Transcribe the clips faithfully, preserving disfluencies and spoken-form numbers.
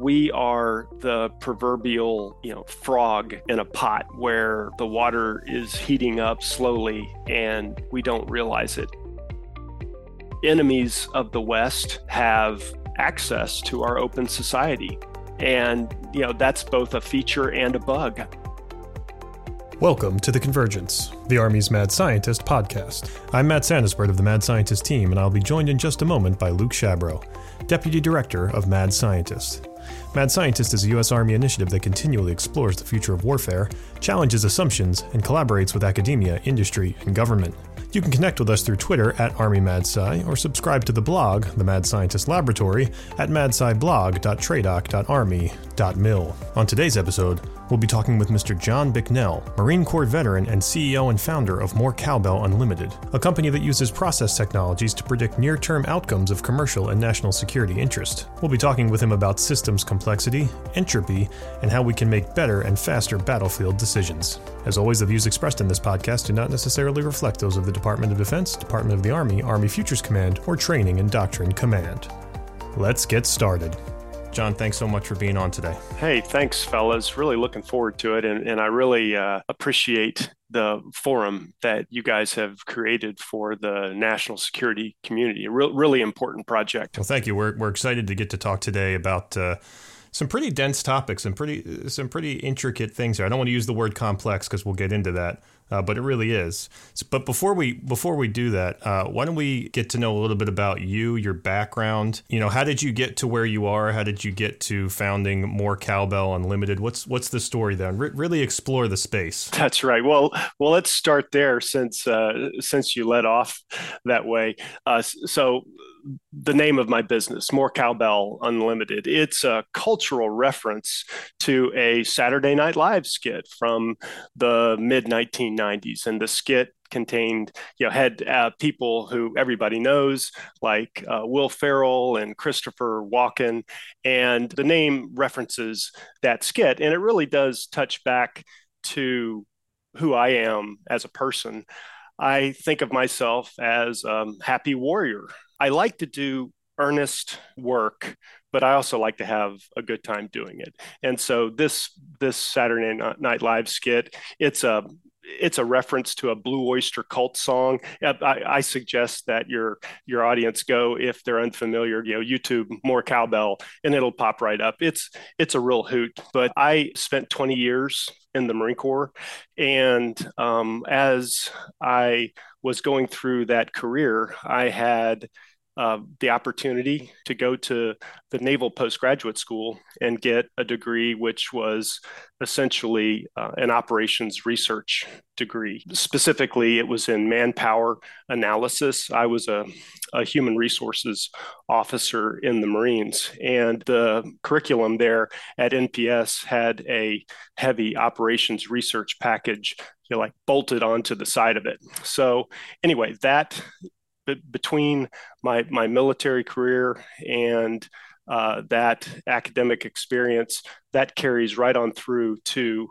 We are the proverbial, you know, frog in a pot where the water is heating up slowly and we don't realize it. Enemies of the West have access to our open society. And, you know, that's both a feature and a bug. Welcome to The Convergence, the Army's Mad Scientist podcast. I'm Matt Sandisbert of the Mad Scientist team, and I'll be joined in just a moment by Luke Shabro, Deputy Director of Mad Scientist. Mad Scientist is a U S Army initiative that continually explores the future of warfare, challenges assumptions, and collaborates with academia, industry, and government. You can connect with us through Twitter at ArmyMadSci or subscribe to the blog, The Mad Scientist Laboratory, at madsciblog dot tradoc dot army dot mil. On today's episode, we'll be talking with Mister John Bicknell, Marine Corps veteran and C E O and founder of More Cowbell Unlimited, a company that uses process technologies to predict near-term outcomes of commercial and national security interest. We'll be talking with him about systems complexity, entropy, and how we can make better and faster battlefield decisions. As always, the views expressed in this podcast do not necessarily reflect those of the Department of Defense, Department of the Army, Army Futures Command, or Training and Doctrine Command. Let's get started. John, thanks so much for being on today. Hey, thanks, fellas. Really looking forward to it. And, and I really uh, appreciate the forum that you guys have created for the national security community. A re- really important project. Well, thank you. We're, we're excited to get to talk today about uh, some pretty dense topics and pretty some pretty intricate things here. I don't want to use the word complex because we'll get into that. Uh, but it really is. So, but before we before we do that, uh, why don't we get to know a little bit about you, your background? You know, how did you get to where you are? How did you get to founding More Cowbell Unlimited? What's what's the story then? Re- really explore the space. That's right. Well, well, let's start there since uh, since you led off that way. Uh, so. The name of my business, More Cowbell Unlimited. It's a cultural reference to a Saturday Night Live skit from the mid nineteen nineties. And the skit contained, you know, had uh, people who everybody knows, like uh, Will Ferrell and Christopher Walken. And the name references that skit. And it really does touch back to who I am as a person. I think of myself as a happy warrior. I like to do earnest work, but I also like to have a good time doing it. And so this this Saturday Night Live skit, it's a it's a reference to a Blue Oyster Cult song. I, I suggest that your your audience go, if they're unfamiliar, you know, YouTube More Cowbell, and it'll pop right up. It's it's a real hoot. But I spent twenty years in the Marine Corps, and um, as I was going through that career, I had Uh, the opportunity to go to the Naval Postgraduate School and get a degree, which was essentially uh, an operations research degree. Specifically, it was in manpower analysis. I was a, a human resources officer in the Marines, and the curriculum there at N P S had a heavy operations research package, you know, like bolted onto the side of it. So anyway, that But between my my military career and uh, that academic experience, that carries right on through to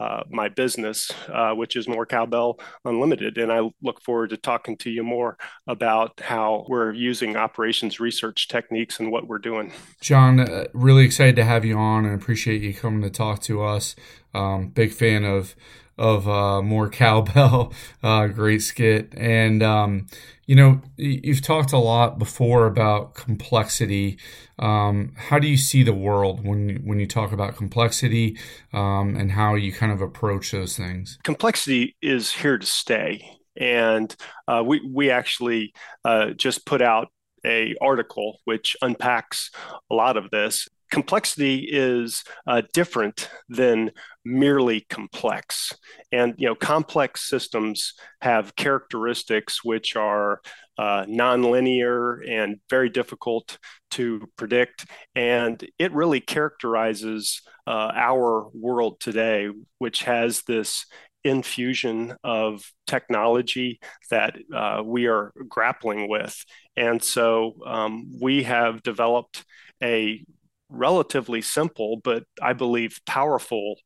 uh, my business, uh, which is More Cowbell Unlimited. And I look forward to talking to you more about how we're using operations research techniques and what we're doing. John, uh, really excited to have you on and appreciate you coming to talk to us. Um, big fan of of uh, More Cowbell, uh, great skit. And, um, you know, you've talked a lot before about complexity. Um, how do you see the world when, when you talk about complexity um, and how you kind of approach those things? Complexity is here to stay. And uh, we, we actually uh, just put out a article which unpacks a lot of this. Complexity is uh, different than merely complex. And, you know, complex systems have characteristics which are uh, nonlinear and very difficult to predict. And it really characterizes uh, our world today, which has this infusion of technology that uh, we are grappling with. And so um, we have developed a relatively simple, but I believe powerful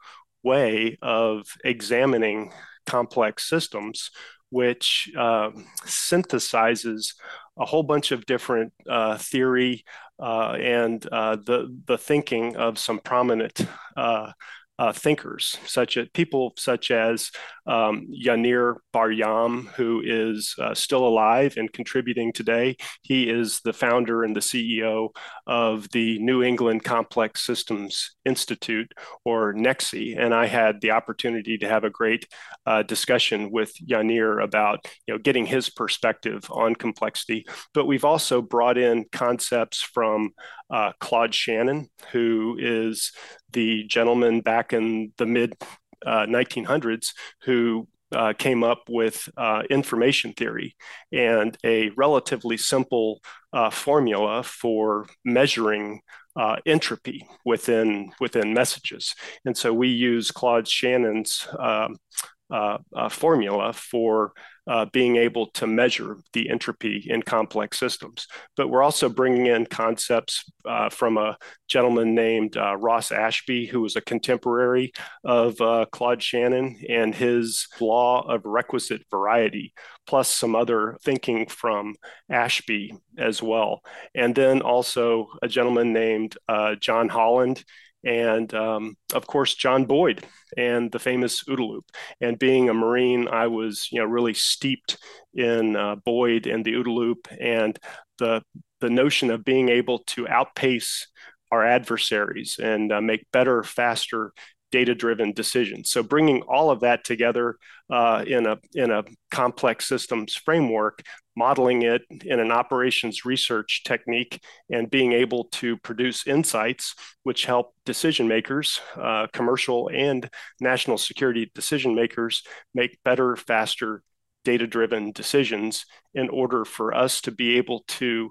way of examining complex systems, which uh, synthesizes a whole bunch of different uh, theory uh, and uh, the the thinking of some prominent uh, uh, thinkers, such as people such as um, Yaneer Bar-Yam, who is uh, still alive and contributing today. He is the founder and the C E O of the New England Complex Systems Institute, or NECSI, and I had the opportunity to have a great uh, discussion with Yaneer about, you know, getting his perspective on complexity. But we've also brought in concepts from uh, Claude Shannon, who is the gentleman back in the mid uh, nineteen hundreds who uh, came up with uh, information theory and a relatively simple uh, formula for measuring Uh, entropy within within messages. And so we use Claude Shannon's uh, uh, uh, formula for uh, being able to measure the entropy in complex systems. But we're also bringing in concepts uh, from a gentleman named uh, Ross Ashby, who was a contemporary of uh, Claude Shannon, and his law of requisite variety, plus some other thinking from Ashby as well. And then also a gentleman named uh, John Holland, and um, of course, John Boyd and the famous OODA loop. And being a Marine, I was, you know, really steeped in uh, Boyd and the OODA loop, and the, the notion of being able to outpace our adversaries and uh, make better, faster, data-driven decisions. So bringing all of that together uh, in a in a complex systems framework, modeling it in an operations research technique, and being able to produce insights which help decision makers, uh, commercial and national security decision makers, make better, faster, data-driven decisions in order for us to be able to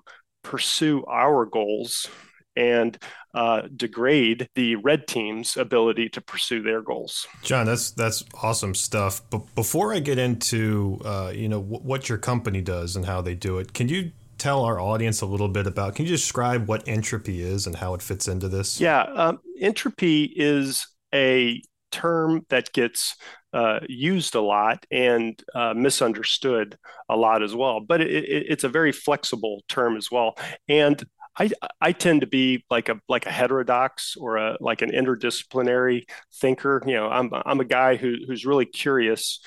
pursue our goals and uh, degrade the red team's ability to pursue their goals. John, that's that's awesome stuff. But before I get into uh, you know w- what your company does and how they do it, can you tell our audience a little bit about? Can you describe what entropy is and how it fits into this? Yeah, um, entropy is a term that gets uh, used a lot and uh, misunderstood a lot as well. But it, it, it's a very flexible term as well, and I, I tend to be like a like a heterodox or a like an interdisciplinary thinker. You know, I'm I'm a guy who who's really curious,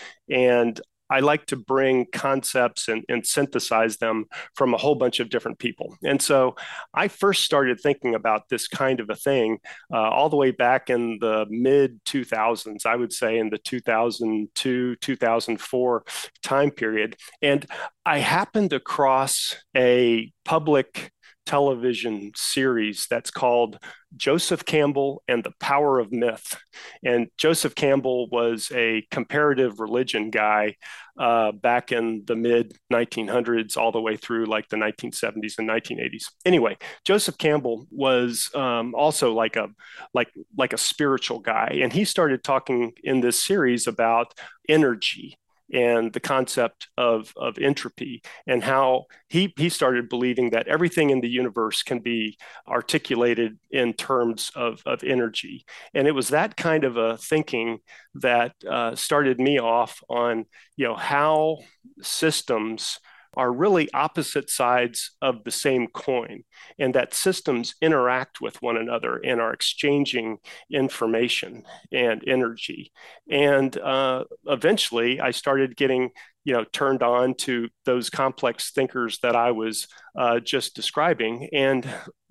and I like to bring concepts and, and synthesize them from a whole bunch of different people. And so I first started thinking about this kind of a thing uh, all the way back in the mid two thousands, I would say in the two thousand two, two thousand four time period. And I happened across a public television series that's called Joseph Campbell and the Power of Myth. And Joseph Campbell was a comparative religion guy uh, back in the mid nineteen hundreds, all the way through like the nineteen seventies and nineteen eighties. Anyway, Joseph Campbell was um, also like a like like a spiritual guy, and he started talking in this series about energy and the concept of, of entropy, and how he, he started believing that everything in the universe can be articulated in terms of, of energy. And it was that kind of a thinking that uh, started me off on, you know, how systems are really opposite sides of the same coin, and that systems interact with one another and are exchanging information and energy. And uh, eventually I started getting, you know, turned on to those complex thinkers that I was uh, just describing, and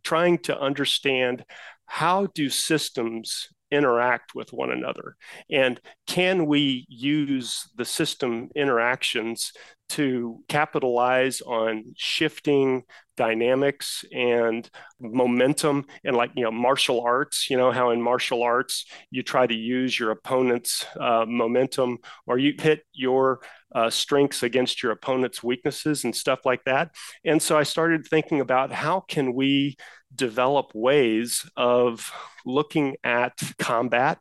trying to understand, how do systems interact with one another? And can we use the system interactions to capitalize on shifting dynamics and momentum? And like, you know, martial arts, you know, how in martial arts, you try to use your opponent's uh, momentum, or you hit your uh, strengths against your opponent's weaknesses and stuff like that. And so I started thinking about, how can we develop ways of looking at combat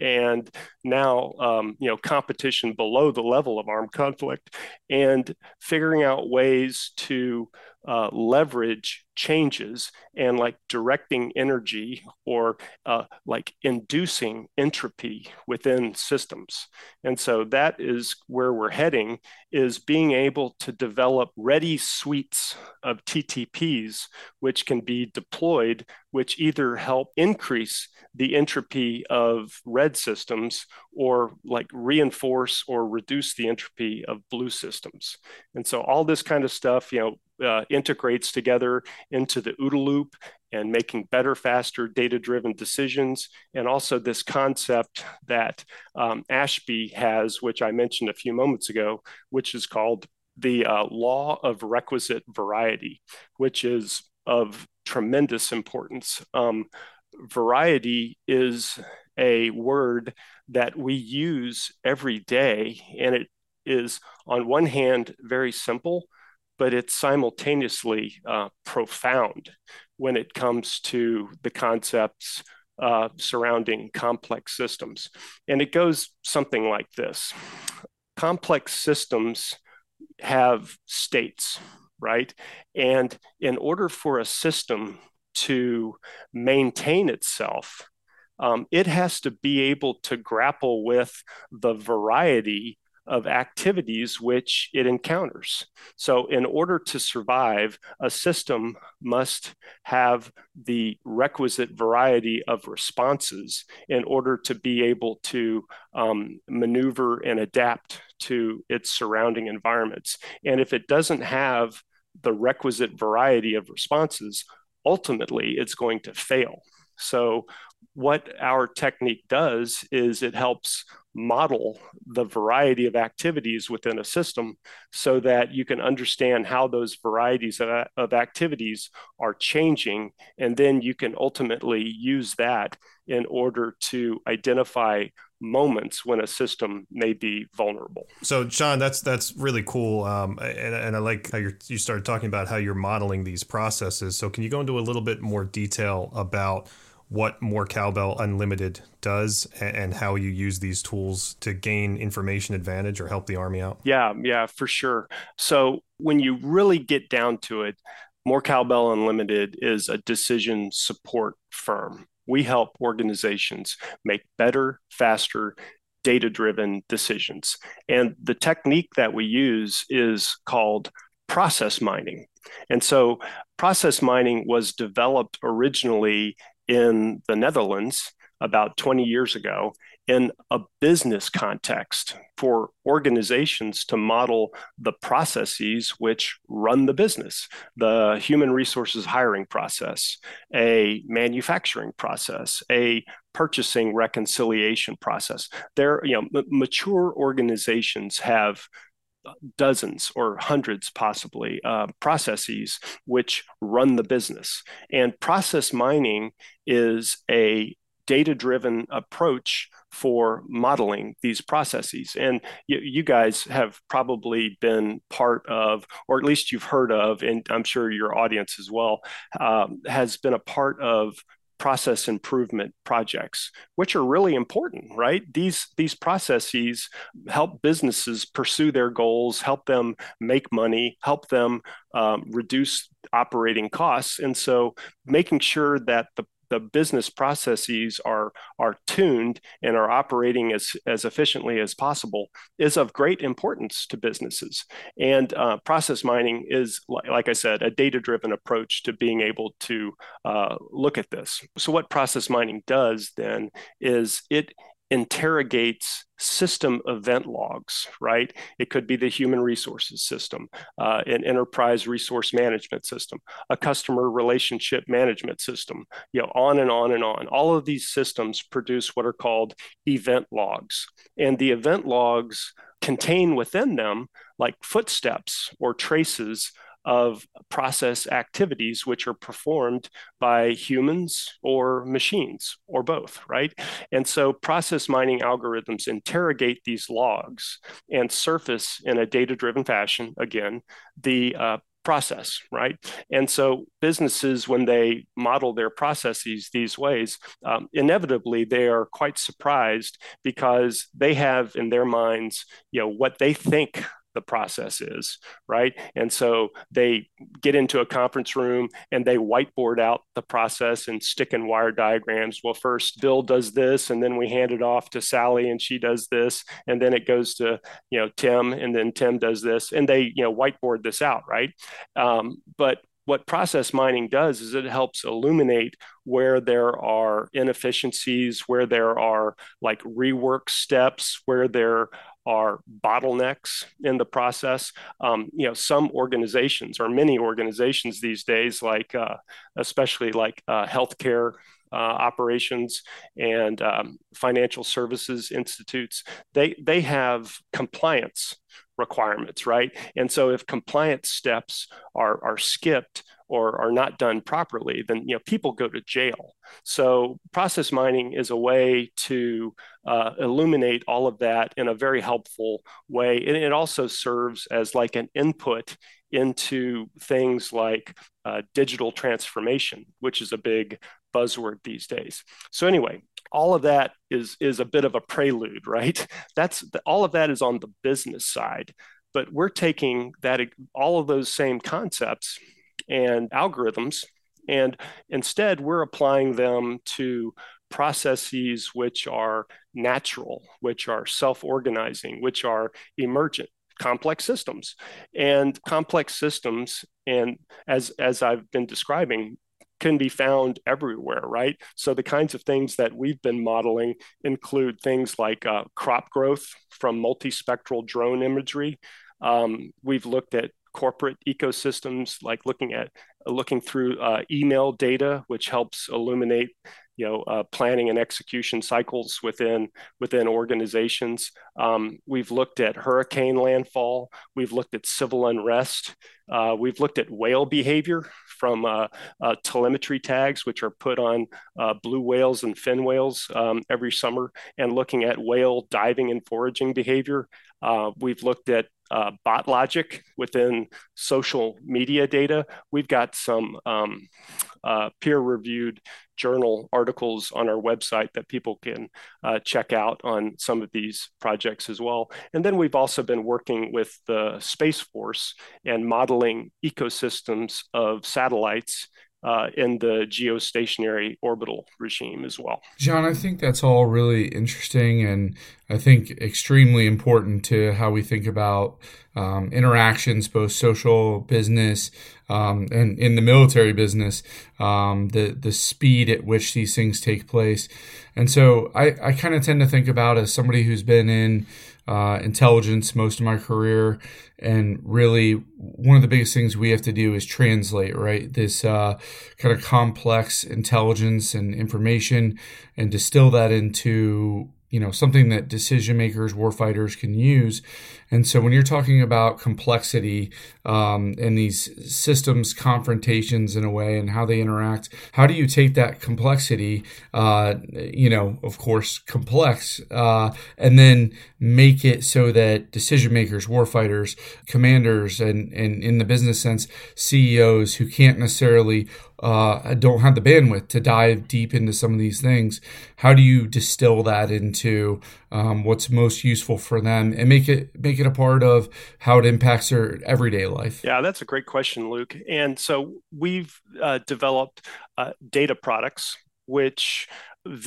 and now, um, you know, competition below the level of armed conflict, and figuring out ways to uh, leverage changes and like directing energy or uh, like inducing entropy within systems. And so that is where we're heading, is being able to develop ready suites of T T Ps, which can be deployed, which either help increase the entropy of red systems or like reinforce or reduce the entropy of blue systems. And so all this kind of stuff, you know, Uh, integrates together into the OODA loop and making better, faster, data-driven decisions. And also this concept that um, Ashby has, which I mentioned a few moments ago, which is called the uh, law of requisite variety, which is of tremendous importance. Um, variety is a word that we use every day, and it is on one hand very simple, but it's simultaneously uh, profound when it comes to the concepts uh, surrounding complex systems. And it goes something like this. Complex systems have states, right? And in order for a system to maintain itself, um, it has to be able to grapple with the variety of activities which it encounters. So in order to survive, a system must have the requisite variety of responses in order to be able to um, maneuver and adapt to its surrounding environments. And if it doesn't have the requisite variety of responses, ultimately it's going to fail. So what our technique does is it helps model the variety of activities within a system so that you can understand how those varieties of, of activities are changing. And then you can ultimately use that in order to identify moments when a system may be vulnerable. So, John, that's that's really cool, um, and, and I like how you're, you started talking about how you're modeling these processes. So, can you go into a little bit more detail about what More Cowbell Unlimited does and, and how you use these tools to gain information advantage or help the Army out? Yeah, yeah, for sure. So, when you really get down to it, More Cowbell Unlimited is a decision support firm. We help organizations make better, faster, data-driven decisions. And the technique that we use is called process mining. And so process mining was developed originally in the Netherlands about twenty years ago in a business context for organizations to model the processes which run the business, the human resources hiring process, a manufacturing process, a purchasing reconciliation process. There, you know, m- mature organizations have dozens or hundreds possibly uh, processes which run the business. And process mining is a data-driven approach for modeling these processes. And you, you guys have probably been part of, or at least you've heard of, and I'm sure your audience as well, um, has been a part of process improvement projects, which are really important, right? These, these processes help businesses pursue their goals, help them make money, help them um, reduce operating costs. And so making sure that the the business processes are, are tuned and are operating as, as efficiently as possible is of great importance to businesses. And uh, process mining is, like I said, a data-driven approach to being able to uh, look at this. So what process mining does then is it interrogates system event logs, right? It could be the human resources system, uh, an enterprise resource management system, a customer relationship management system, you know, on and on and on. All of these systems produce what are called event logs. And the event logs contain within them like footsteps or traces of process activities which are performed by humans or machines or both, right? And so process mining algorithms interrogate these logs and surface in a data-driven fashion, again, the uh, process, right? And so businesses, when they model their processes these ways, um, inevitably they are quite surprised because they have in their minds, you know, what they think the process is, right? And so they get into a conference room and they whiteboard out the process and stick and wire diagrams. Well, first Bill does this, and then we hand it off to Sally and she does this, and then it goes to, you know, Tim, and then Tim does this, and they, you know, whiteboard this out, right? Um, but what process mining does is it helps illuminate where there are inefficiencies, where there are like rework steps, where there are bottlenecks in the process. Um, you know, some organizations or many organizations these days, like uh, especially like uh, healthcare uh, operations and um, financial services institutes, they they have compliance requirements, right? And so if compliance steps are are skipped or are not done properly, then, you know, people go to jail. So process mining is a way to uh, illuminate all of that in a very helpful way. And it also serves as like an input into things like uh, digital transformation, which is a big buzzword these days. So anyway, all of that is, is a bit of a prelude, right? That's the, all of that is on the business side, but we're taking that, all of those same concepts and algorithms, and instead we're applying them to processes which are natural, which are self-organizing, which are emergent, complex systems. And complex systems, and as, as I've been describing, can be found everywhere, right? So the kinds of things that we've been modeling include things like uh, crop growth from multispectral drone imagery. Um, we've looked at corporate ecosystems, like looking at looking through uh, email data, which helps illuminate, you know, uh, planning and execution cycles within within organizations. Um, we've looked at hurricane landfall. We've looked at civil unrest. Uh, we've looked at whale behavior from uh, uh, telemetry tags, which are put on uh, blue whales and fin whales um, every summer, and looking at whale diving and foraging behavior. Uh, we've looked at Uh, bot logic within social media data. We've got some um, uh, peer-reviewed journal articles on our website that people can uh, check out on some of these projects as well. And then we've also been working with the Space Force and modeling ecosystems of satellites Uh, in the geostationary orbital regime as well. John, I think that's all really interesting, and I think extremely important to how we think about um, interactions, both social, business, um, and in the military business, um, the, the speed at which these things take place. And so I, I kind of tend to think about, as somebody who's been in Uh, intelligence most of my career, and really one of the biggest things we have to do is translate, right, this uh, kind of complex intelligence and information, and distill that into, you know, something that decision makers, warfighters can use. And so when you're talking about complexity um, and these systems confrontations in a way and how they interact, how do you take that complexity, uh, you know, of course, complex, uh, and then make it so that decision makers, warfighters, commanders, and, and in the business sense, C E Os who can't necessarily uh, don't have the bandwidth to dive deep into some of these things, how do you distill that into um, what's most useful for them and make it make it a part of how it impacts their everyday life? Yeah, that's a great question, Luke. And so we've uh, developed uh, data products which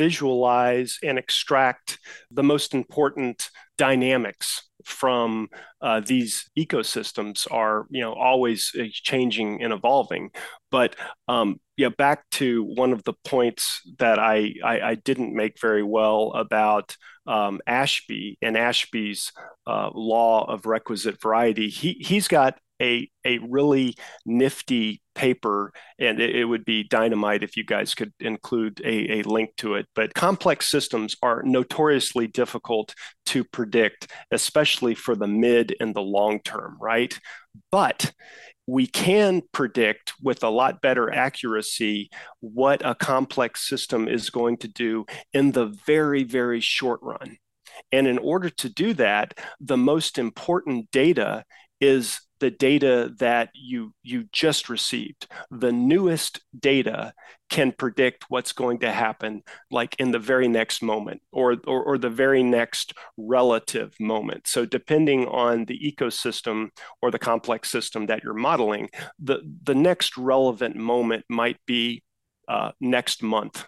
visualize and extract the most important dynamics from uh, these ecosystems. Are, you know, always changing and evolving. But um, yeah, back to one of the points that I I, I didn't make very well about um, Ashby and Ashby's uh, law of requisite variety. He he's got a a really nifty paper, and it, it would be dynamite if you guys could include a, a link to it. But complex systems are notoriously difficult to predict, especially for the mid and the long term, right? But we can predict with a lot better accuracy what a complex system is going to do in the very, very short run. And in order to do that, the most important data is the data that you you just received. The newest data can predict what's going to happen, like in the very next moment or, or, or the very next relative moment. So depending on the ecosystem or the complex system that you're modeling, the, the next relevant moment might be uh, next month,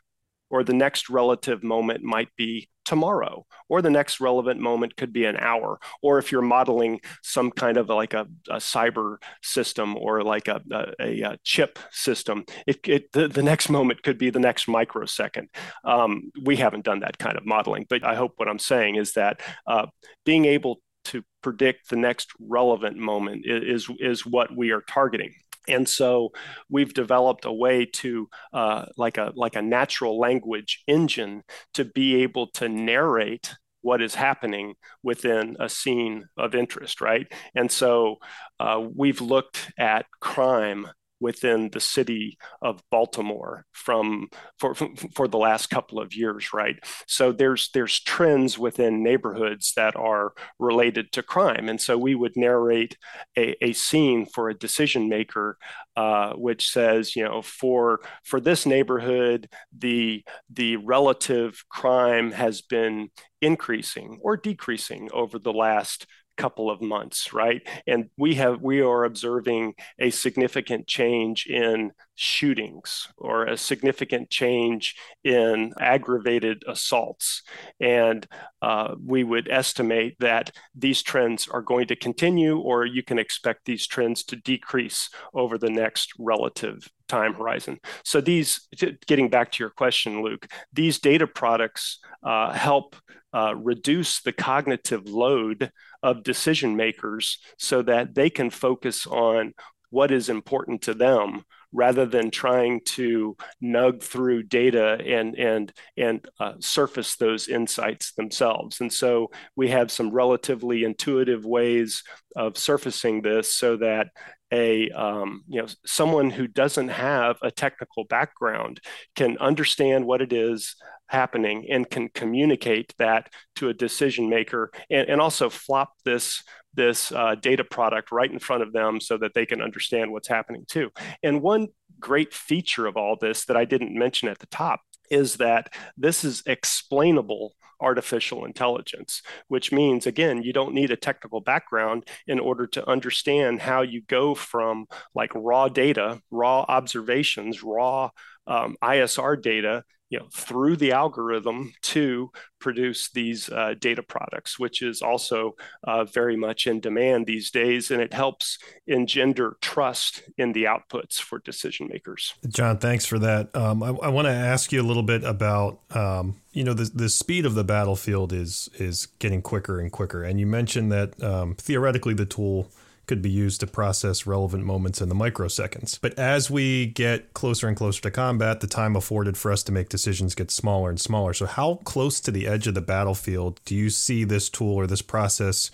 or the next relative moment might be tomorrow, or the next relevant moment could be an hour, or if you're modeling some kind of like a, a cyber system or like a, a, a chip system, it, it, the, the next moment could be the next microsecond. Um, we haven't done that kind of modeling, but I hope what I'm saying is that uh, being able to predict the next relevant moment is, is what we are targeting. And so we've developed a way to uh, like a like a natural language engine to be able to narrate what is happening within a scene of interest, right? And so uh, we've looked at crime within the city of Baltimore from for for the last couple of years, right? So there's there's trends within neighborhoods that are related to crime, and so we would narrate a, a scene for a decision maker, uh, which says, you know, for for this neighborhood, the the relative crime has been increasing or decreasing over the last couple of months, right? And we have we are observing a significant change in shootings or a significant change in aggravated assaults. And uh, we would estimate that these trends are going to continue, or you can expect these trends to decrease over the next relative time horizon. So these, getting back to your question, Luke, these data products uh, help uh, reduce the cognitive load of decision makers so that they can focus on what is important to them, rather than trying to nug through data and and and uh, surface those insights themselves. And so we have some relatively intuitive ways of surfacing this, so that a um, you know someone who doesn't have a technical background can understand what it is happening and can communicate that to a decision maker, and, and also flop this this uh, data product right in front of them so that they can understand what's happening too. And one great feature of all this that I didn't mention at the top is that this is explainable artificial intelligence, which means, again, you don't need a technical background in order to understand how you go from like raw data, raw observations, raw um, I S R data, you know, through the algorithm to produce these uh, data products, which is also uh, very much in demand these days. And it helps engender trust in the outputs for decision makers. John, thanks for that. Um, I, I want to ask you a little bit about, um, you know, the, the speed of the battlefield is is getting quicker and quicker. And you mentioned that um, theoretically the tool could be used to process relevant moments in the microseconds. But as we get closer and closer to combat, the time afforded for us to make decisions gets smaller and smaller. So how close to the edge of the battlefield do you see this tool or this process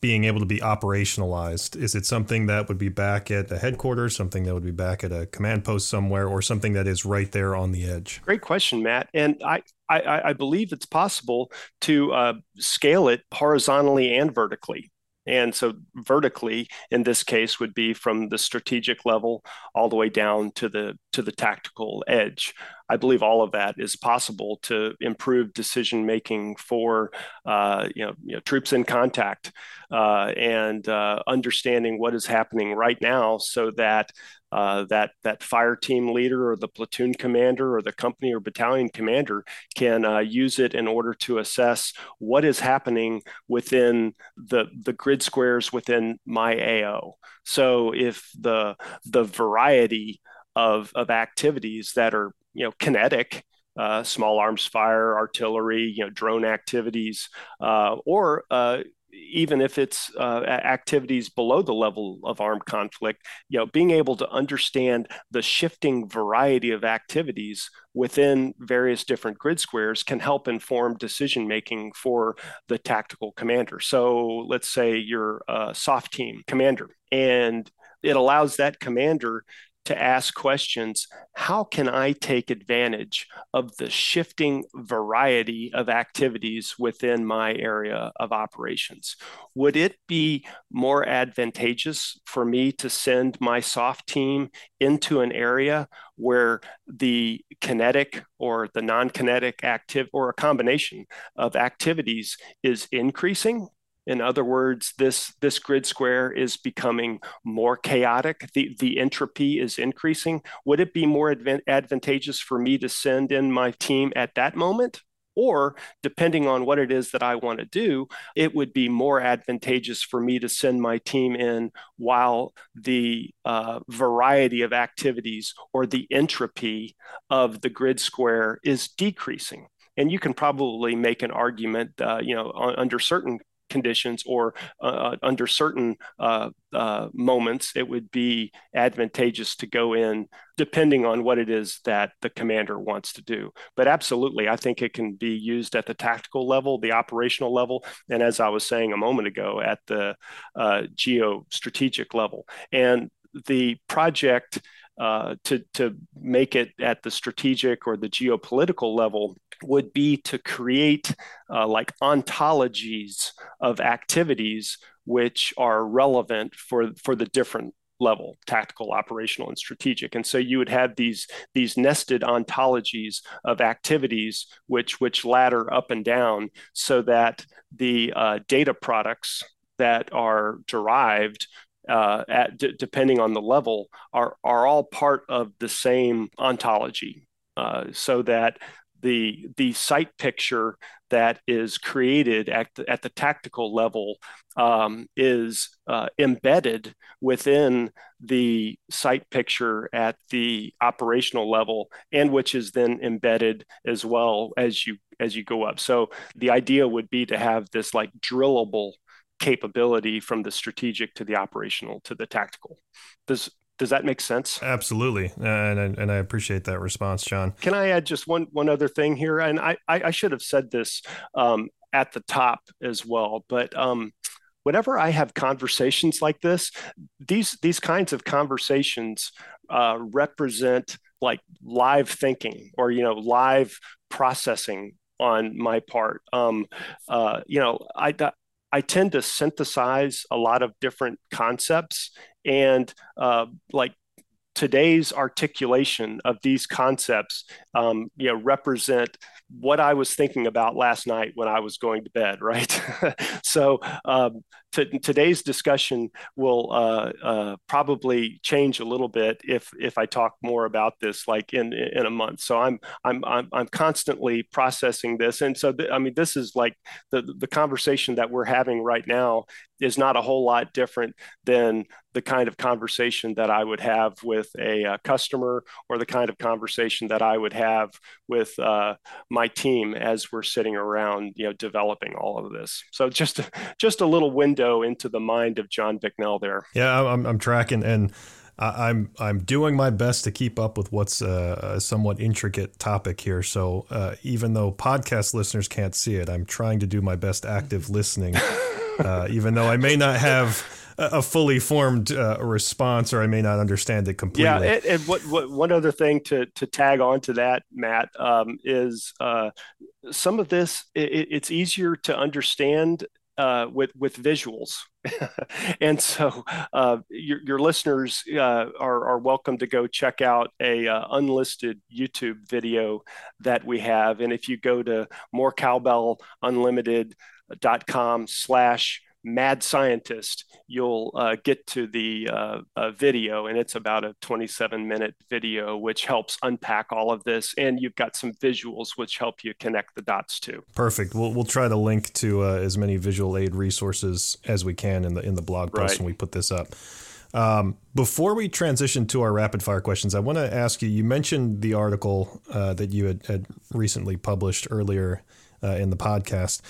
being able to be operationalized? Is it something that would be back at the headquarters, something that would be back at a command post somewhere, or something that is right there on the edge? Great question, Matt. And I I, I believe it's possible to uh, scale it horizontally and vertically. And so vertically, in this case, would be from the strategic level all the way down to the to the tactical edge. I believe all of that is possible to improve decision making for uh, you know, you know troops in contact uh, and uh, understanding what is happening right now, so that uh, that that fire team leader or the platoon commander or the company or battalion commander can uh, use it in order to assess what is happening within the the grid squares within my A O. So if the the variety of of activities that are you know, kinetic, uh, small arms fire, artillery, you know, drone activities, uh, or uh, even if it's uh, activities below the level of armed conflict, you know, being able to understand the shifting variety of activities within various different grid squares can help inform decision-making for the tactical commander. So let's say you're a soft team commander, and it allows that commander to ask questions, how can I take advantage of the shifting variety of activities within my area of operations? Would it be more advantageous for me to send my soft team into an area where the kinetic or the non-kinetic active or a combination of activities is increasing? In other words, this, this grid square is becoming more chaotic. The, the entropy is increasing. Would it be more adv- advantageous for me to send in my team at that moment? Or depending on what it is that I want to do, it would be more advantageous for me to send my team in while the uh, variety of activities or the entropy of the grid square is decreasing. And you can probably make an argument, uh, you know, on, under certain conditions or uh, under certain uh, uh, moments, it would be advantageous to go in depending on what it is that the commander wants to do. But absolutely, I think it can be used at the tactical level, the operational level, and as I was saying a moment ago, at the uh, geostrategic level. And the project uh, to, to make it at the strategic or the geopolitical level would be to create uh, like ontologies of activities which are relevant for, for the different level, tactical, operational, and strategic. And so you would have these, these nested ontologies of activities which, which ladder up and down so that the uh, data products that are derived Uh, at, d- depending on the level, are are all part of the same ontology, uh, so that the the site picture that is created at the, at the tactical level um, is uh, embedded within the site picture at the operational level, and which is then embedded as well as you as you go up. So the idea would be to have this like drillable capability from the strategic to the operational to the tactical. Does does that make sense? Absolutely, uh, and and I appreciate that response, John. Can I add just one one other thing here? And I I should have said this um, at the top as well, but um, whenever I have conversations like this, these these kinds of conversations uh, represent like live thinking or you know live processing on my part. Um, uh, you know I. I I tend to synthesize a lot of different concepts, and uh, like today's articulation of these concepts, um, you know, represent what I was thinking about last night when I was going to bed, right? So um, t- today's discussion will uh, uh, probably change a little bit if if I talk more about this, like in in a month. So I'm I'm I'm I'm constantly processing this, and so th- I mean, this is like the the conversation that we're having right now is not a whole lot different than the kind of conversation that I would have with a, a customer, or the kind of conversation that I would have with uh, my team as we're sitting around, you know, developing all of this. So just just a little window into the mind of John Bicknell there. Yeah, I'm I'm tracking, and I'm I'm doing my best to keep up with what's a, a somewhat intricate topic here. So uh, even though podcast listeners can't see it, I'm trying to do my best active listening. Uh, even though I may not have a fully formed uh, response, or I may not understand it completely. Yeah, and, and what, what one other thing to to tag on to that, Matt, um, is uh, some of this. It, it's easier to understand uh, with with visuals. And so uh, your, your listeners uh, are, are welcome to go check out a uh, unlisted YouTube video that we have. And if you go to more cowbell unlimited dot com slash mad scientist, you'll uh, get to the uh, uh, video, and it's about a twenty-seven minute video, which helps unpack all of this. And you've got some visuals which help you connect the dots too. Perfect. We'll we'll try to link to uh, as many visual aid resources as we can in the in the blog post right. when we put this up. Um, before we transition to our rapid fire questions, I want to ask you, you mentioned the article uh, that you had, had recently published earlier uh, in the podcast.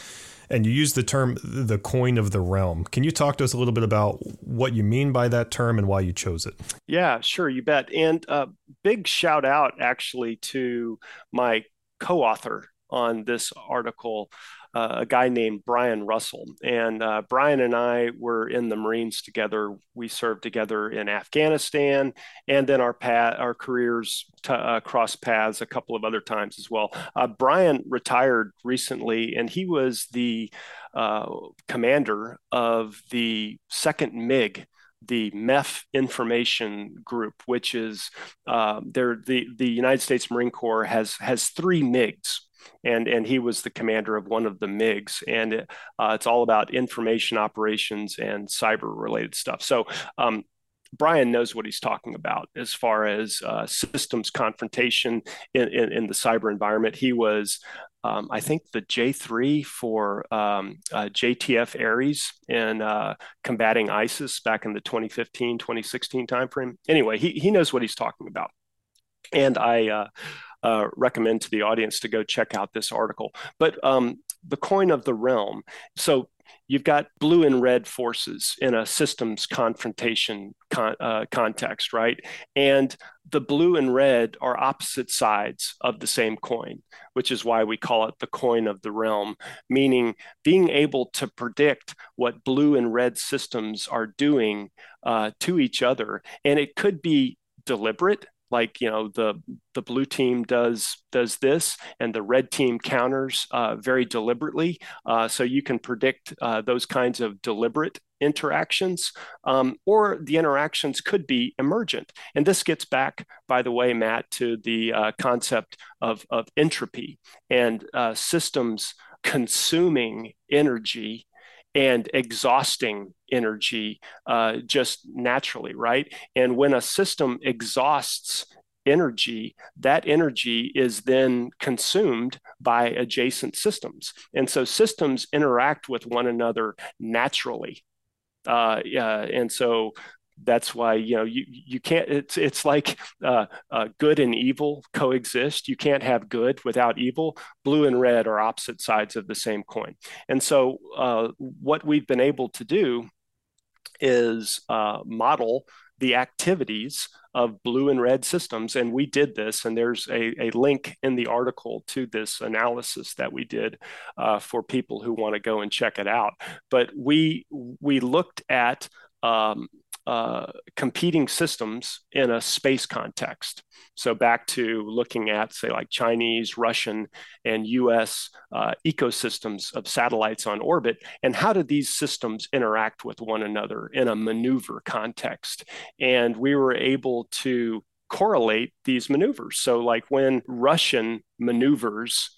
And you use the term, the coin of the realm. Can you talk to us a little bit about what you mean by that term and why you chose it? Yeah, sure. You bet. And a uh, big shout out actually to my co-author on this article uh, a guy named Brian Russell. And uh, Brian and I were in the Marines together. We served together in Afghanistan, and then our path, our careers t- uh, crossed paths a couple of other times as well. Uh, Brian retired recently, and he was the uh, commander of the second M I G, the M E F Information Group, which is uh, there. The, the United States Marine Corps has has three M I Gs. And and he was the commander of one of the M I Gs, and it, uh, it's all about information operations and cyber related stuff. So um, Brian knows what he's talking about as far as uh, systems confrontation in, in, in the cyber environment. He was, um, I think, the J three for um, uh, J T F Ares in uh, combating ISIS back in the twenty fifteen, twenty sixteen timeframe. Anyway, he he knows what he's talking about, and I. Uh, Uh, recommend to the audience to go check out this article. But um, the coin of the realm. So you've got blue and red forces in a systems confrontation con- uh, context, right? And the blue and red are opposite sides of the same coin, which is why we call it the coin of the realm, meaning being able to predict what blue and red systems are doing uh, to each other. And it could be deliberate. Like, you know, the the blue team does does this, and the red team counters uh, very deliberately. Uh, so you can predict uh, those kinds of deliberate interactions, um, or the interactions could be emergent. And this gets back, by the way, Matt, to the uh, concept of, of entropy and uh, systems consuming energy and exhausting energy uh, just naturally, right? And when a system exhausts energy, that energy is then consumed by adjacent systems. And so systems interact with one another naturally. Uh, uh, and so that's why, you know, you, you can't, it's it's like uh, uh, good and evil coexist. You can't have good without evil. Blue and red are opposite sides of the same coin. And so uh, what we've been able to do is uh, model the activities of blue and red systems. And we did this, and there's a, a link in the article to this analysis that we did uh, for people who want to go and check it out. But we, we looked at um, Uh, competing systems in a space context. So back to looking at, say, like Chinese, Russian, and U S uh, ecosystems of satellites on orbit, and how do these systems interact with one another in a maneuver context? And we were able to correlate these maneuvers. So like when Russian maneuvers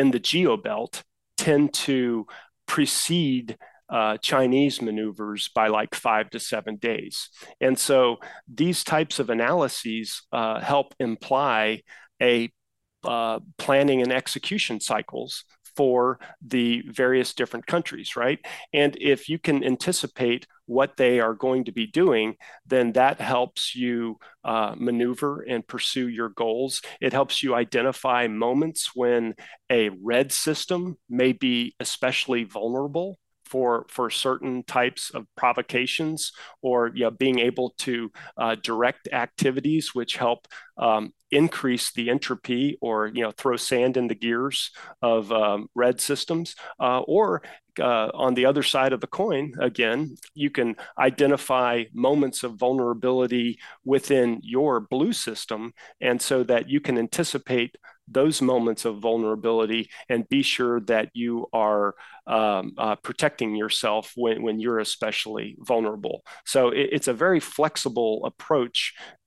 in the geobelt tend to precede Uh, Chinese maneuvers by like five to seven days. And so these types of analyses uh, help imply a uh, planning and execution cycles for the various different countries, right? And if you can anticipate what they are going to be doing, then that helps you uh, maneuver and pursue your goals. It helps you identify moments when a red system may be especially vulnerable for for certain types of provocations, or you know, being able to uh, direct activities which help um, increase the entropy, or you know, throw sand in the gears of um, red systems. Uh, or uh, on the other side of the coin, again, you can identify moments of vulnerability within your blue system, and so that you can anticipate those moments of vulnerability and be sure that you are um, uh, protecting yourself when, when you're especially vulnerable. So it, it's a very flexible approach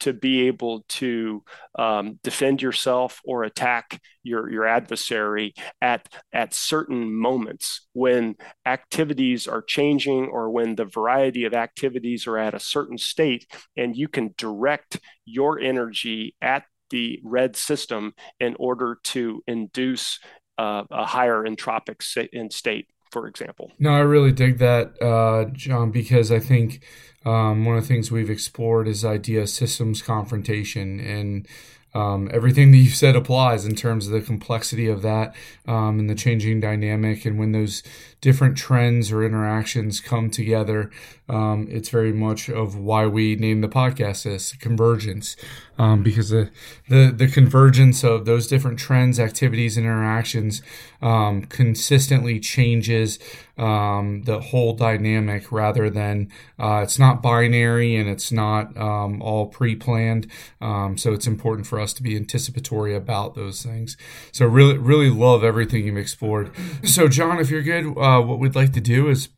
to be able to um, defend yourself or attack your, your adversary at, at certain moments when activities are changing, or when the variety of activities are at a certain state, and you can direct your energy at the red system in order to induce uh, a higher entropic state, for example. No, I really dig that, uh, John, because I think um, one of the things we've explored is the idea of systems confrontation, and um, everything that you've said applies in terms of the complexity of that um, and the changing dynamic, and when those different trends or interactions come together Um, it's very much of why we named the podcast as Convergence, um, because the, the the convergence of those different trends, activities, and interactions um, consistently changes um, the whole dynamic rather than uh, it's not binary and it's not um, all pre-planned. Um, so it's important for us to be anticipatory about those things. So really, really love everything you've explored. So John, if you're good, uh, what we'd like to do is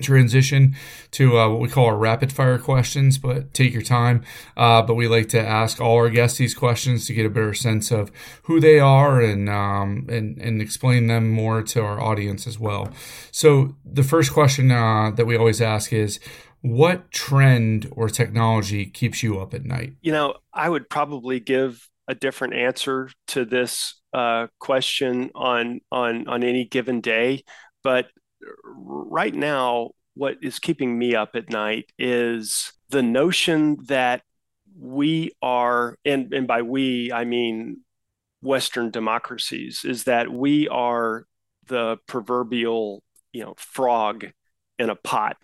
transition to uh, what we call our rapid fire questions, but take your time. Uh, but we like to ask all our guests these questions to get a better sense of who they are and um, and and explain them more to our audience as well. So the first question uh, that we always ask is, what trend or technology keeps you up at night? You know, I would probably give a different answer to this uh, question on on on any given day, but right now, what is keeping me up at night is the notion that we are, and, and by we, I mean Western democracies, is that we are the proverbial, you know, frog in a pot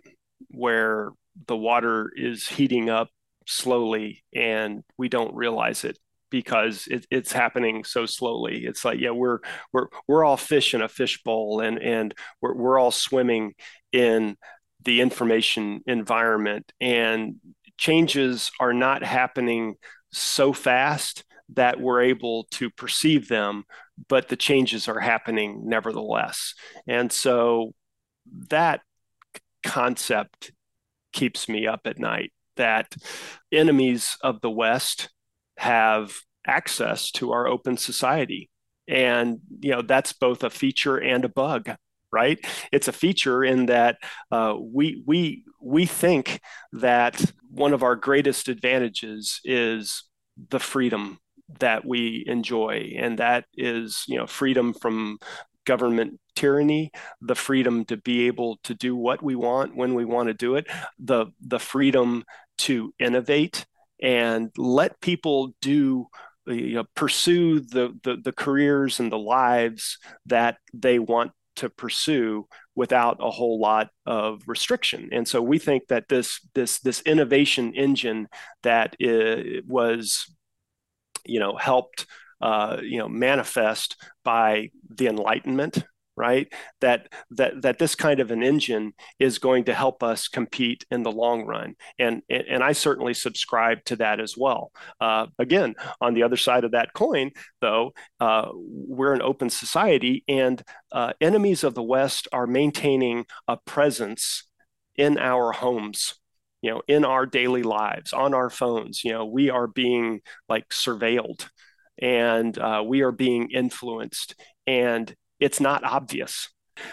where the water is heating up slowly and we don't realize it, because it, it's happening so slowly. It's like, yeah, we're we're we're all fish in a fishbowl, and and we're we're all swimming in the information environment, and changes are not happening so fast that we're able to perceive them, but the changes are happening nevertheless. And so that concept keeps me up at night, that enemies of the West have access to our open society. And, you know, that's both a feature and a bug, right? It's a feature in that uh, we we we think that one of our greatest advantages is the freedom that we enjoy. And that is, you know, freedom from government tyranny, the freedom to be able to do what we want when we want to do it, the the freedom to innovate and let people do, you know, pursue the, the the careers and the lives that they want to pursue without a whole lot of restriction. And so we think that this this this innovation engine that it was, you know, helped, uh, you know, manifest by the Enlightenment, right? That that that this kind of an engine is going to help us compete in the long run, and and I certainly subscribe to that as well. Uh, again, on the other side of that coin, though, uh, we're an open society, and uh, enemies of the West are maintaining a presence in our homes, you know, in our daily lives, on our phones. You know, we are being like surveilled, and uh, we are being influenced, and it's not obvious.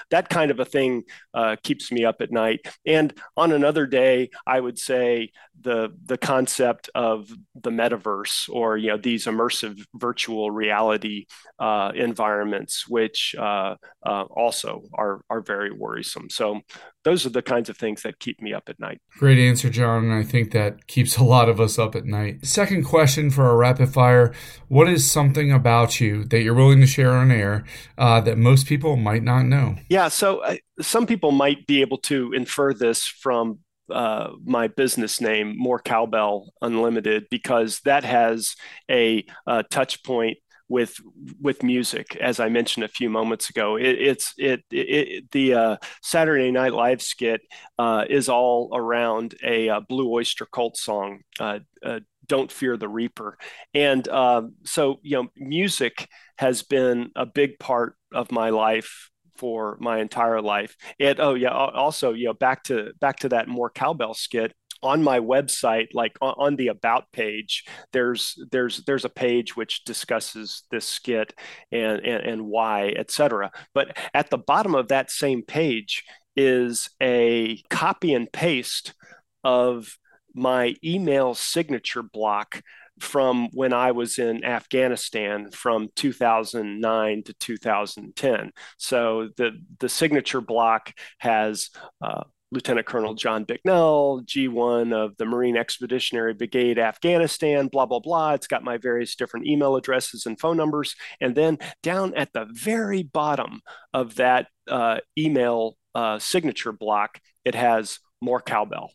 That kind of a thing uh, keeps me up at night. And on another day, I would say the the concept of the metaverse, or, you know, these immersive virtual reality uh, environments, which uh, uh, also are are very worrisome. So those are the kinds of things that keep me up at night. Great answer, John. And I think that keeps a lot of us up at night. Second question for our rapid fire. What is something about you that you're willing to share on air uh, that most people might not know? Yeah. So uh, some people might be able to infer this from uh, my business name, More Cowbell Unlimited, because that has a, a touch point with with music, as I mentioned a few moments ago. It, it's it, it the uh, Saturday Night Live skit uh, is all around a uh, Blue Oyster Cult song, uh, uh, "Don't Fear the Reaper," and uh, so, you know, music has been a big part of my life for my entire life. And oh yeah, also, you know, back to back to that More Cowbell skit. On my website, like on the about page, there's there's there's a page which discusses this skit and and, and why, et cetera. But at the bottom of that same page is a copy and paste of my email signature block from when I was in Afghanistan from two thousand nine to two thousand ten. So the the signature block has uh, Lieutenant Colonel John Bicknell, G one of the Marine Expeditionary Brigade, Afghanistan, blah, blah, blah. It's got my various different email addresses and phone numbers. And then down at the very bottom of that uh, email uh, signature block, it has More Cowbell,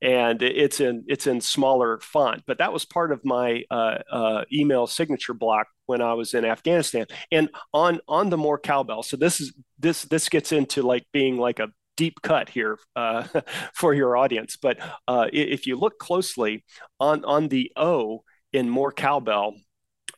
and it's in it's in smaller font. But that was part of my uh, uh, email signature block when I was in Afghanistan. And on on the More Cowbell, so this is this this gets into like being like a deep cut here uh, for your audience. But uh, if you look closely on on the O in More Cowbell,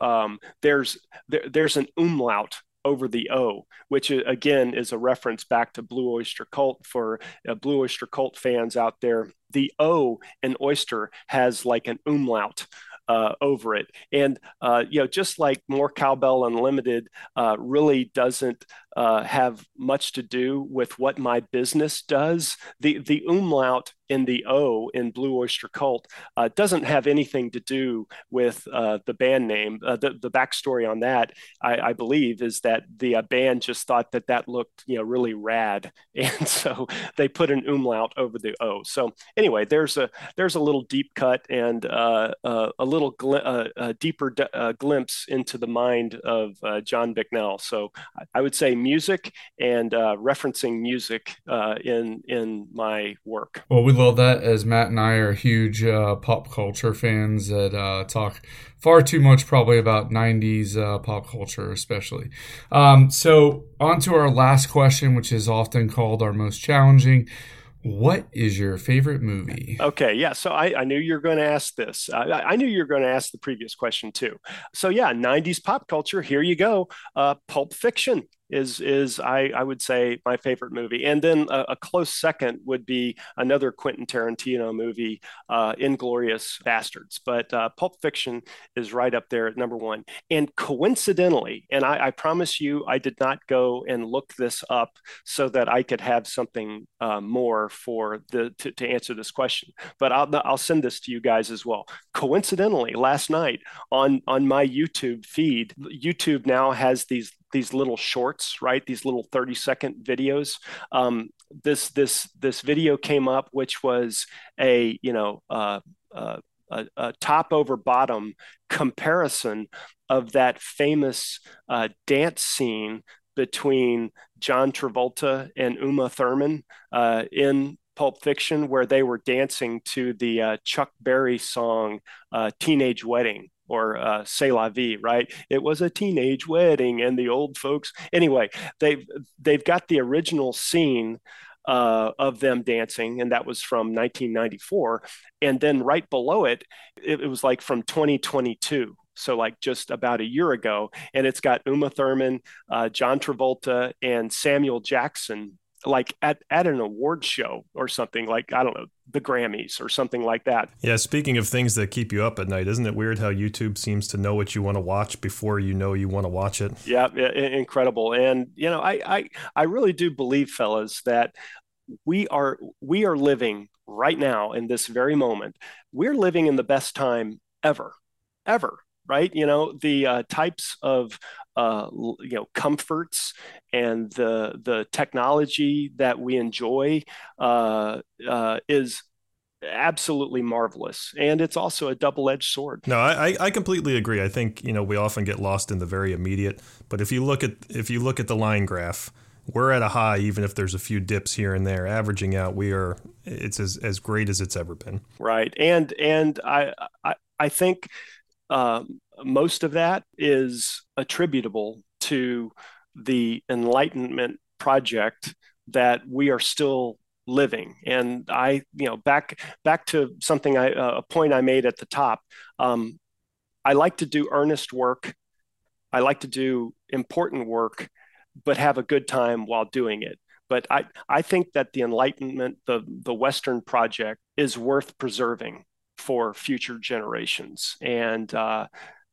um, there's there, there's an umlaut over the O, which again is a reference back to Blue Oyster Cult for uh, Blue Oyster Cult fans out there. The O in oyster has like an umlaut uh, over it. And, uh, you know, just like More Cowbell Unlimited uh, really doesn't uh, have much to do with what my business does, the, the umlaut in the O in Blue Oyster Cult uh, doesn't have anything to do with uh, the band name. Uh, the, the backstory on that, I, I believe, is that the uh, band just thought that that looked, you know, really rad, and so they put an umlaut over the O. So anyway, there's a there's a little deep cut and uh, uh, a little gl- uh, a deeper d- uh, glimpse into the mind of uh, John Bicknell. So I would say music and uh, referencing music uh, in in my work. Well, we Well, that as Matt and I are huge uh, pop culture fans that uh, talk far too much probably about nineties uh, pop culture especially. Um, so on to our last question, which is often called our most challenging. What is your favorite movie? Okay, yeah. So I, I knew you were going to ask this. I, I knew you were going to ask the previous question too. So yeah, nineties pop culture. Here you go. Uh, Pulp Fiction is is I, I would say my favorite movie, and then a, a close second would be another Quentin Tarantino movie, uh, Inglourious Bastards. But uh, Pulp Fiction is right up there at number one. And coincidentally, and I, I promise you, I did not go and look this up so that I could have something uh, more for the to, to answer this question. But I'll I'll send this to you guys as well. Coincidentally, last night on on my YouTube feed, YouTube now has these. these little shorts, right? These little thirty second videos. Um, this, this, this video came up, which was a, you know, uh, uh, a, a top over bottom comparison of that famous uh, dance scene between John Travolta and Uma Thurman uh, in Pulp Fiction, where they were dancing to the uh, Chuck Berry song, uh, Teenage Wedding. Or uh, C'est la vie, right? It was a teenage wedding and the old folks. Anyway, they've they've got the original scene uh, of them dancing, and that was from nineteen ninety-four. And then right below it, it, it was like from twenty twenty-two. So like just about a year ago. And it's got Uma Thurman, uh, John Travolta, and Samuel Jackson, like at, at an award show or something, like, I don't know, the Grammys or something like that. Yeah, speaking of things that keep you up at night, isn't it weird how YouTube seems to know what you want to watch before you know you want to watch it? Yeah, incredible. And, you know, I I, I really do believe, fellas, that we are we are living right now in this very moment. We're living in the best time ever, ever, right? You know, the uh, types of Uh, you know, comforts and the the technology that we enjoy uh, uh, is absolutely marvelous. And it's also a double-edged sword. No, I, I completely agree. I think, you know, we often get lost in the very immediate. But if you look at if you look at the line graph, we're at a high, even if there's a few dips here and there. Averaging out, we are it's as, as great as it's ever been. Right. And and I I, I think um, most of that is attributable to the Enlightenment project that we are still living. And I, you know, back back to something I uh, a point I made at the top. Um, I like to do earnest work. I like to do important work, but have a good time while doing it. But I I think that the Enlightenment, the the Western project, is worth preserving for future generations, and uh,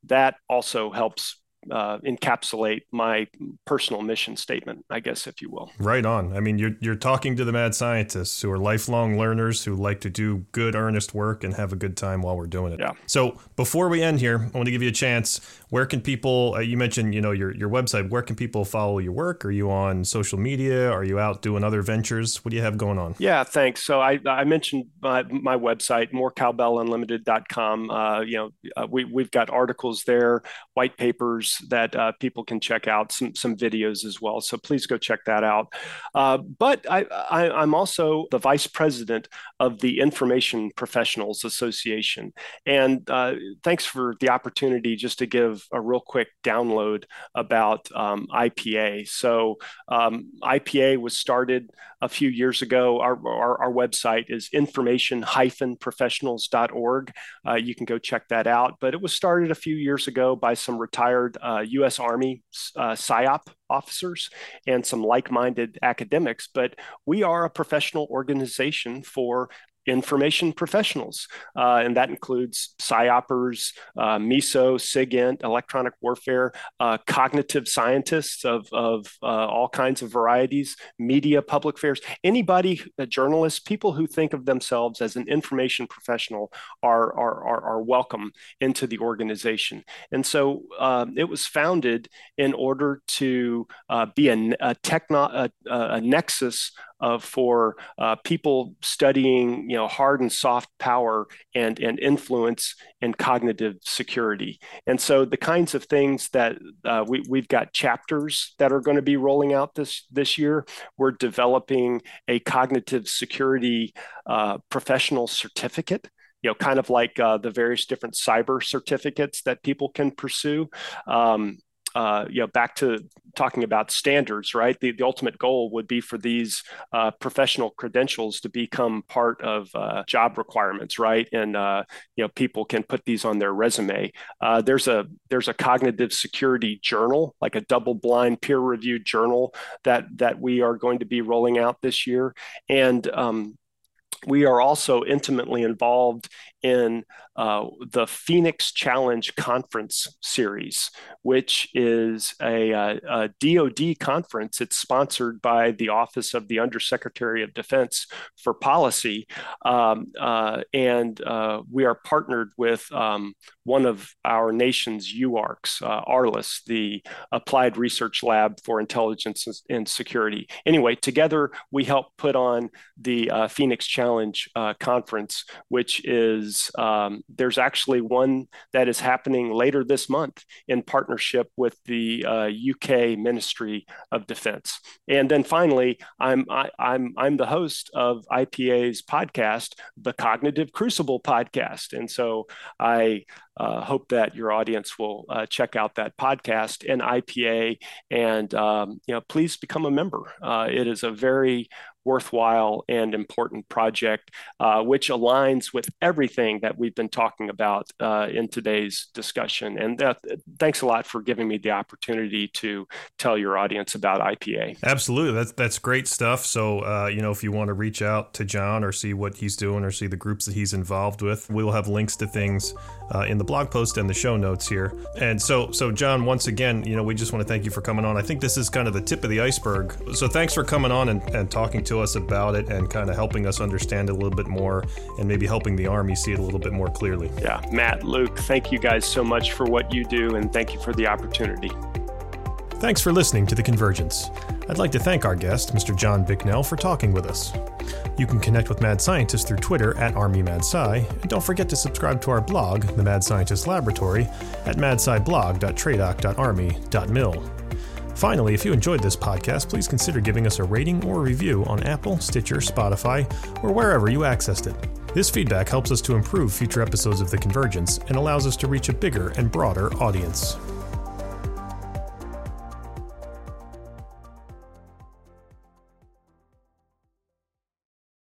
that also helps uh, encapsulate my personal mission statement, I guess, if you will. Right on. I mean, you're you're talking to the mad scientists who are lifelong learners who like to do good, earnest work and have a good time while we're doing it. Yeah. So before we end here, I want to give you a chance. Where can people, uh, you mentioned, you know, your, your website, where can people follow your work? Are you on social media? Are you out doing other ventures? What do you have going on? Yeah, thanks. So I, I mentioned my, my website, more cowbell unlimited dot com. Uh, you know, uh, we, we've got articles there, white papers that uh, people can check out, some some videos as well. So please go check that out. Uh, but I, I, I'm also the vice president of the Information Professionals Association. And uh, thanks for the opportunity just to give a real quick download about um, I P A. So um, I P A was started a few years ago. Our, our, our website is information dash professionals dot org. Uh, you can go check that out. But it was started a few years ago by some retired uh, U S Army uh, PSYOP officers and some like-minded academics. But we are a professional organization for information professionals. Uh, and that includes PSYOPers, uh, MISO, SIGINT, electronic warfare, uh, cognitive scientists of, of uh, all kinds of varieties, media, public affairs, anybody, uh, journalists, people who think of themselves as an information professional are, are, are, are welcome into the organization. And so um, it was founded in order to uh, be a, a, techno, a, a nexus Uh, for uh, people studying, you know, hard and soft power and and influence and cognitive security. And so the kinds of things that uh, we, we've got chapters that are going to be rolling out this, this year. We're developing a cognitive security uh, professional certificate, you know, kind of like uh, the various different cyber certificates that people can pursue. Um, Uh, you know, back to talking about standards, right? The, the ultimate goal would be for these uh, professional credentials to become part of uh, job requirements, right? And uh, you know, people can put these on their resume. Uh, there's a there's a cognitive security journal, like a double-blind peer-reviewed journal that that we are going to be rolling out this year, and um, we are also intimately involved in uh, the Phoenix Challenge Conference Series, which is a, a, a D O D conference. It's sponsored by the Office of the Undersecretary of Defense for Policy. Um, uh, and uh, we are partnered with um, one of our nation's U A R Cs, uh, ARLIS, the Applied Research Lab for Intelligence and Security. Anyway, together we help put on the uh, Phoenix Challenge uh, Conference, which is Um, there's actually one that is happening later this month in partnership with the uh, U K Ministry of Defence. And then finally, I'm I, I'm I'm the host of I P A's podcast, the Cognitive Crucible podcast, and so I uh, hope that your audience will uh, check out that podcast and I P A, and um, you know, please become a member. Uh, it is a very worthwhile and important project, uh, which aligns with everything that we've been talking about uh, in today's discussion. And that, thanks a lot for giving me the opportunity to tell your audience about I P A. Absolutely. That's, that's great stuff. So, uh, you know, if you want to reach out to John or see what he's doing or see the groups that he's involved with, we will have links to things uh, in the blog post and the show notes here. And so, so John, once again, you know, we just want to thank you for coming on. I think this is kind of the tip of the iceberg. So thanks for coming on and, and talking to us about it and kind of helping us understand it a little bit more and maybe helping the Army see it a little bit more clearly. Yeah, Matt, Luke, thank you guys so much for what you do, and thank you for the opportunity. Thanks for listening to The Convergence. I'd like to thank our guest, Mister John Bicknell, for talking with us. You can connect with Mad Scientist through Twitter at Army Mad Sci, and don't forget to subscribe to our blog, The Mad Scientist Laboratory, at madsciblog dot tradoc dot army dot mil. Finally, if you enjoyed this podcast, please consider giving us a rating or review on Apple, Stitcher, Spotify, or wherever you accessed it. This feedback helps us to improve future episodes of The Convergence and allows us to reach a bigger and broader audience.